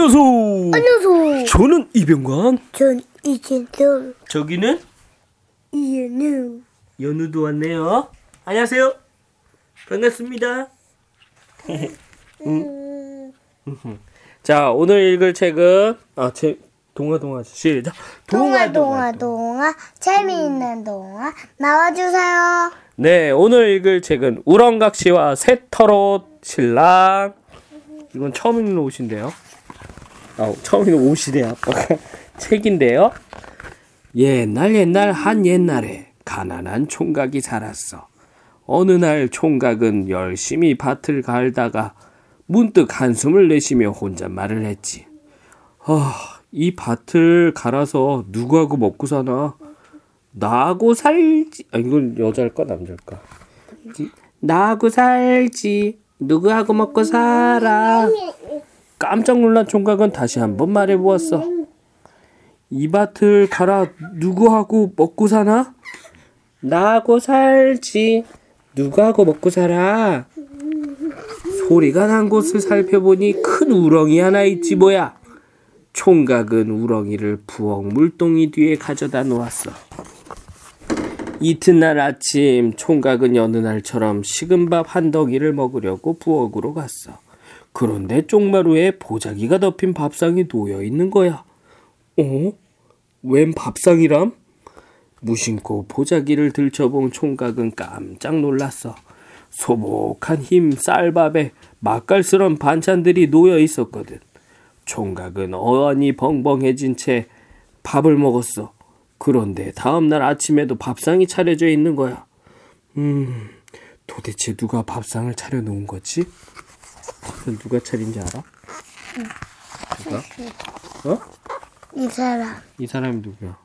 안녕하세요. 안녕하세요. 저는 이병관. 전 이진도. 저기는 이연우. 연우도 왔네요. 안녕하세요. 반갑습니다. 자, 오늘 읽을 책은 동화 시작. 동화 재미있는 동화 나와주세요. 네, 오늘 읽을 책은 우렁각시와 새터로 신랑. 이건 처음 읽는 옷인데요. 처음 읽는 옷이래요. 책인데요. 옛날 한 옛날에 가난한 총각이 살았어. 어느 날 총각은 열심히 밭을 갈다가 문득 한숨을 내쉬며 혼잣말을 했지. 이 밭을 갈아서 누구하고 먹고 사나? 나하고 살지. 이건 여자일까 남자일까? 나하고 살지. 누구하고 먹고 살아? 깜짝 놀란 총각은 다시 한번 말해보았어. 이 밭을 갈아 누구하고 먹고 사나? 나하고 살지. 누구하고 먹고 살아? 소리가 난 곳을 살펴보니 큰 우렁이 하나 있지 뭐야. 총각은 우렁이를 부엌 물동이 뒤에 가져다 놓았어. 이튿날 아침 총각은 여느 날처럼 식은 밥 한 덩이를 먹으려고 부엌으로 갔어. 그런데 쪽마루에 보자기가 덮인 밥상이 놓여있는 거야. 웬 밥상이람? 무심코 보자기를 들춰본 총각은 깜짝 놀랐어. 소복한 흰 쌀밥에 맛깔스러운 반찬들이 놓여있었거든. 총각은 어안이 벙벙해진 채 밥을 먹었어. 그런데 다음날 아침에도 밥상이 차려져 있는 거야. 도대체 누가 밥상을 차려놓은 거지? 누가 차린지 알아? 응. 누가? 이 사람. 이 사람이 누구야?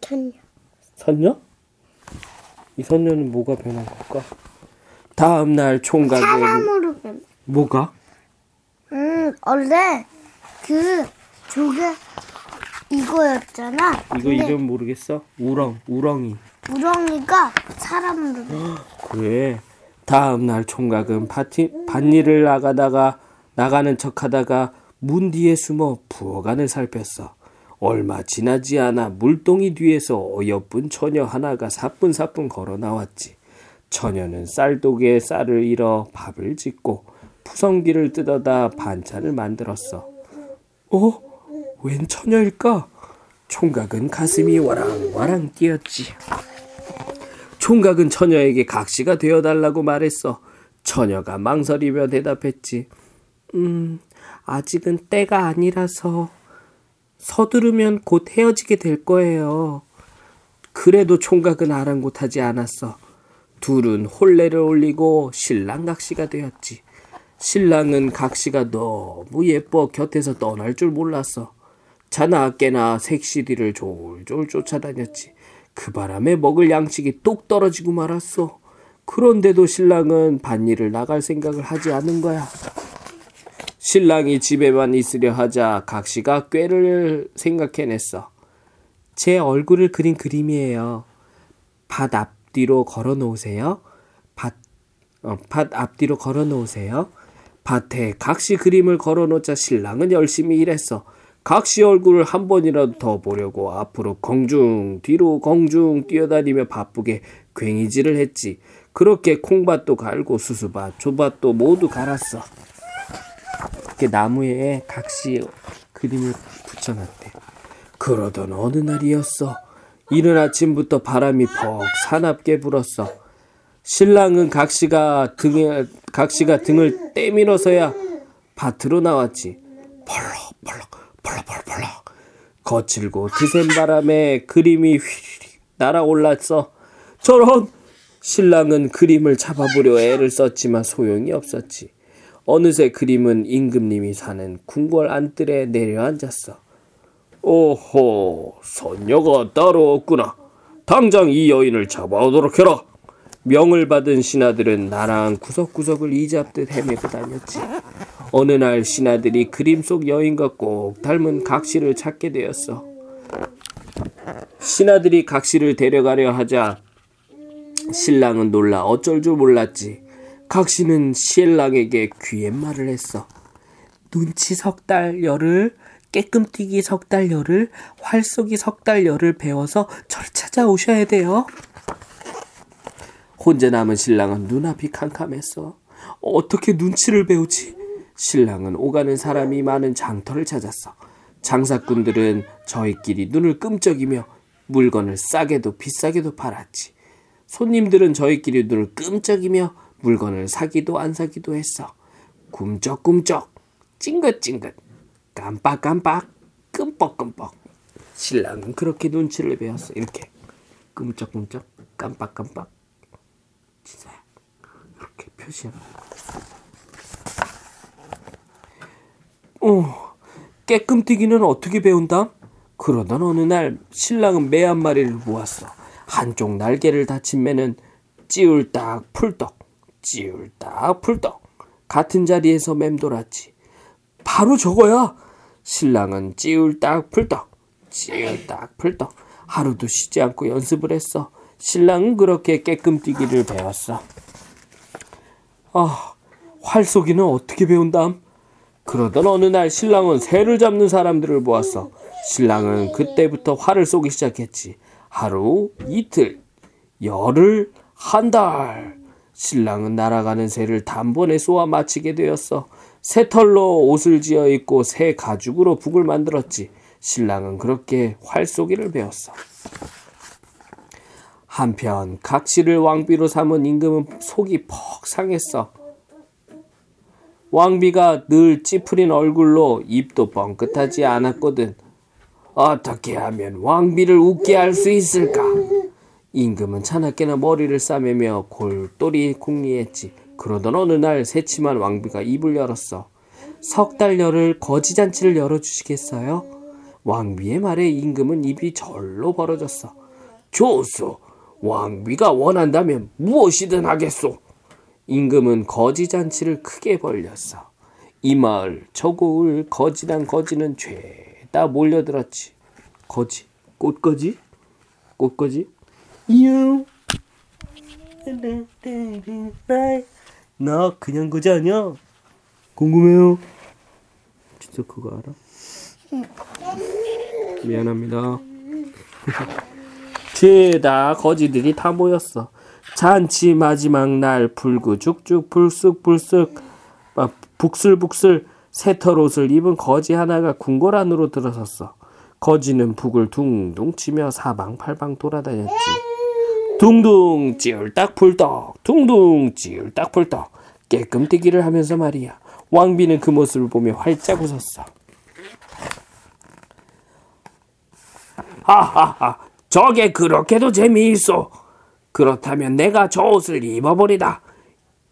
선녀. 선녀? 이 선녀는 뭐가 변한 걸까? 다음날 총각은 사람으로 변한. 뭐가? 원래 그 조개 이거였잖아. 이거 이름 모르겠어? 우렁이. 우렁이가 사람으로. 그래. 다음날 총각은 밭일을 나가는 척하다가 문 뒤에 숨어 부엌 안을 살폈어. 얼마 지나지 않아 물동이 뒤에서 어여쁜 처녀 하나가 사뿐사뿐 걸어 나왔지. 처녀는 쌀도구에 쌀을 잃어 밥을 짓고 푸성기를 뜯어다 반찬을 만들었어. 웬 처녀일까? 총각은 가슴이 와랑와랑 뛰었지. 총각은 처녀에게 각시가 되어달라고 말했어. 처녀가 망설이며 대답했지. 아직은 때가 아니라서 서두르면 곧 헤어지게 될 거예요. 그래도 총각은 아랑곳하지 않았어. 둘은 혼례를 올리고 신랑 각시가 되었지. 신랑은 각시가 너무 예뻐 곁에서 떠날 줄 몰랐어. 자나 깨나 색시리를 졸졸 쫓아다녔지. 그 바람에 먹을 양식이 똑 떨어지고 말았어. 그런데도 신랑은 밭일을 나갈 생각을 하지 않은 거야. 신랑이 집에만 있으려 하자 각시가 꾀를 생각해냈어. 제 얼굴을 그린 그림이에요. 밭 앞뒤로 걸어놓으세요. 밭 앞뒤로 걸어놓으세요. 밭에 각시 그림을 걸어놓자 신랑은 열심히 일했어. 각시 얼굴을 한 번이라도 더 보려고 앞으로 공중 뒤로 공중 뛰어다니며 바쁘게 괭이질을 했지. 그렇게 콩밭도 갈고 수수밭 조밭도 모두 갈았어. 이렇게 나무에 각시 그림을 붙여놨대. 그러던 어느 날이었어. 이른 아침부터 바람이 퍽 사납게 불었어. 신랑은 각시가 등을 떼밀어서야 밭으로 나왔지. 펄럭펄럭 거칠고 드센 바람에 그림이 휘리릭 날아올랐어. 저런! 신랑은 그림을 잡아보려 애를 썼지만 소용이 없었지. 어느새 그림은 임금님이 사는 궁궐 안뜰에 내려앉았어. 오호, 선녀가 따로 없구나. 당장 이 여인을 잡아오도록 해라. 명을 받은 신하들은 나랑 구석구석을 이잡듯 헤매고 다녔지. 어느 날 신하들이 그림 속 여인과 꼭 닮은 각시를 찾게 되었어. 신하들이 각시를 데려가려 하자 신랑은 놀라 어쩔 줄 몰랐지. 각시는 신랑에게 귀의 말을 했어. 눈치 석 달 열을, 깨끔뛰기 석 달 열을, 활쏘기 석 달 열을 배워서 절 찾아오셔야 돼요. 혼자 남은 신랑은 눈앞이 캄캄했어. 어떻게 눈치를 배우지? 신랑은 오가는 사람이 많은 장터를 찾았어. 장사꾼들은 저희끼리 눈을 끔적이며 물건을 싸게도 비싸게도 팔았지. 손님들은 저희끼리 눈을 끔적이며 물건을 사기도 안 사기도 했어. 꿈쩍꿈쩍, 찡긋찡긋, 깜빡깜빡, 끔뻑끔뻑. 신랑은 그렇게 눈치를 배웠어. 이렇게 끔적끔적, 깜빡깜빡. 진짜 이렇게 표시해봐. 깨끔뛰기는 어떻게 배운다? 그러던 어느 날 신랑은 매 한 마리를 모았어. 한쪽 날개를 다친 매는 찌울딱 풀떡, 찌울딱 풀떡 같은 자리에서 맴돌았지. 바로 저거야. 신랑은 찌울딱 풀떡, 찌울딱 풀떡 하루도 쉬지 않고 연습을 했어. 신랑은 그렇게 깨끔뛰기를 배웠어. 활쏘기는 어떻게 배운담? 그러던 어느 날 신랑은 새를 잡는 사람들을 보았어. 신랑은 그때부터 활을 쏘기 시작했지. 하루, 이틀, 열흘, 한 달. 신랑은 날아가는 새를 단번에 쏘아 마치게 되었어. 새털로 옷을 지어 입고 새 가죽으로 북을 만들었지. 신랑은 그렇게 활 쏘기를 배웠어. 한편 각시를 왕비로 삼은 임금은 속이 퍽 상했어. 왕비가 늘 찌푸린 얼굴로 입도 뻥끗하지 않았거든. 어떻게 하면 왕비를 웃게 할 수 있을까? 임금은 차갑게나 머리를 싸매며 골똘히 궁리했지. 그러던 어느 날 새침한 왕비가 입을 열었어. 석 달 열흘 거지잔치를 열어주시겠어요? 왕비의 말에 임금은 입이 절로 벌어졌어. 좋소. 왕비가 원한다면 무엇이든 하겠소. 임금은 거지잔치를 크게 벌렸어. 이 마을 저 고을 거지란 거지는 죄다 몰려들었지. 거지, 꽃거지, 꽃거지. 이유 나 그냥 거지 아니야? 궁금해요. 진짜 그거 알아? 미안합니다. 죄다 거지들이 다 모였어. 잔치 마지막 날 불구죽죽 불쑥불쑥 북슬북슬 새털 옷을 입은 거지 하나가 궁궐 안으로 들어섰어. 거지는 북을 둥둥 치며 사방팔방 돌아다녔지. 둥둥 찌울딱풀떡, 둥둥 찌울딱풀떡 깨끔뛰기를 하면서 말이야. 왕비는 그 모습을 보며 활짝 웃었어. 하하하, 저게 그렇게도 재미있어. 그렇다면 내가 저 옷을 입어버리다.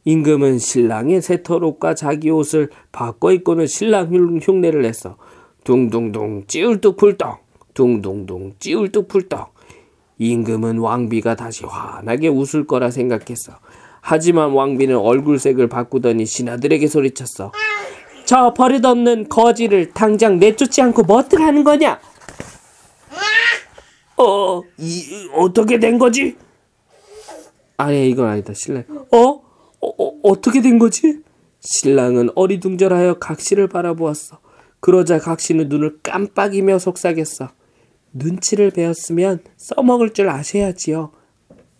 임금은 신랑의 새털 옷과 자기 옷을 바꿔 입고는 신랑 흉내를 냈어. 둥둥둥 찌울뚝풀떡, 둥둥둥 찌울뚝풀떡. 임금은 왕비가 다시 환하게 웃을 거라 생각했어. 하지만 왕비는 얼굴색을 바꾸더니 신하들에게 소리쳤어. 저 버릇없는 거지를 당장 내쫓지 않고 뭐들 하는 거냐? 어떻게 된 거지? 아니, 이건 아니다. 신랑. 어떻게 된 거지? 신랑은 어리둥절하여 각시를 바라보았어. 그러자 각시는 눈을 깜빡이며 속삭였어. 눈치를 배웠으면 써먹을 줄 아셔야지요.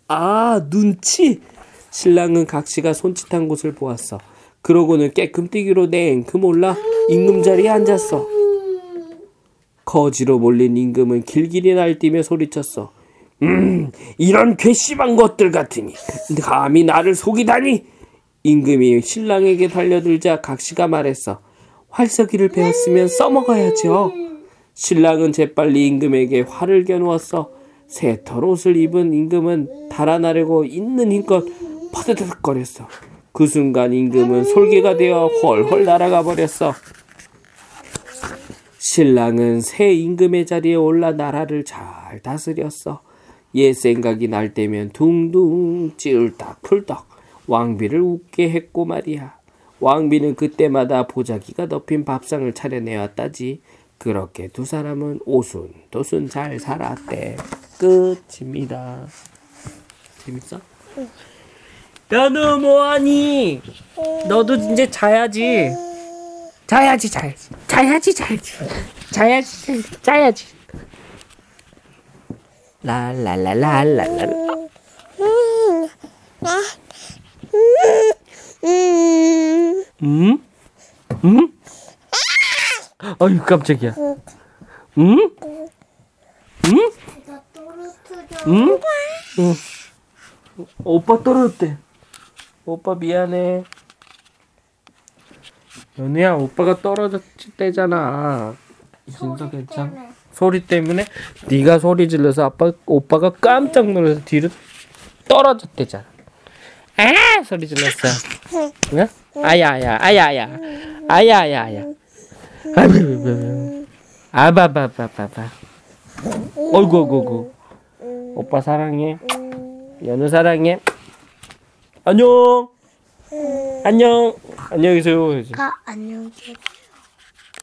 아, 눈치? 신랑은 각시가 손짓한 곳을 보았어. 그러고는 깨끔뛰기로 냉큼 올라 임금 자리에 앉았어. 거지로 몰린 임금은 길길이 날뛰며 소리쳤어. 이런 괘씸한 것들 같으니 감히 나를 속이다니. 임금이 신랑에게 달려들자 각시가 말했어. 활쏘기를 배웠으면 써먹어야죠. 신랑은 재빨리 임금에게 활을 겨누었어. 새털 옷을 입은 임금은 달아나려고 있는 힘껏 퍼드득거렸어. 그 순간 임금은 솔개가 되어 훨훨 날아가 버렸어. 신랑은 새 임금의 자리에 올라 나라를 잘 다스렸어. 옛 생각이 날 때면 둥둥 찌울딱 풀떡 왕비를 웃게 했고 말이야. 왕비는 그때마다 보자기가 덮인 밥상을 차려내왔다지. 그렇게 두 사람은 오순도순 잘 살았대. 끝입니다. 재밌어? 응. 야, 너 뭐하니? 너도 이제 자야지. 자야지. 랄랄랄랄랄라. 어이 깜짝이야. 응? 오빠 떨어졌대. 오빠 미안해. 연우야, 오빠가 떨어졌대잖아. 진짜 괜찮아? 소리 때문에? 네가 소리 질러서 오빠가 깜짝 놀라서 뒤로 떨어졌대잖아. 아! 소리 질렀어. 응? 아야야야. 아바바바바바. 어이구. 오빠 사랑해. 연우 사랑해. 안녕. 안녕. 안녕히 계세요. 안녕.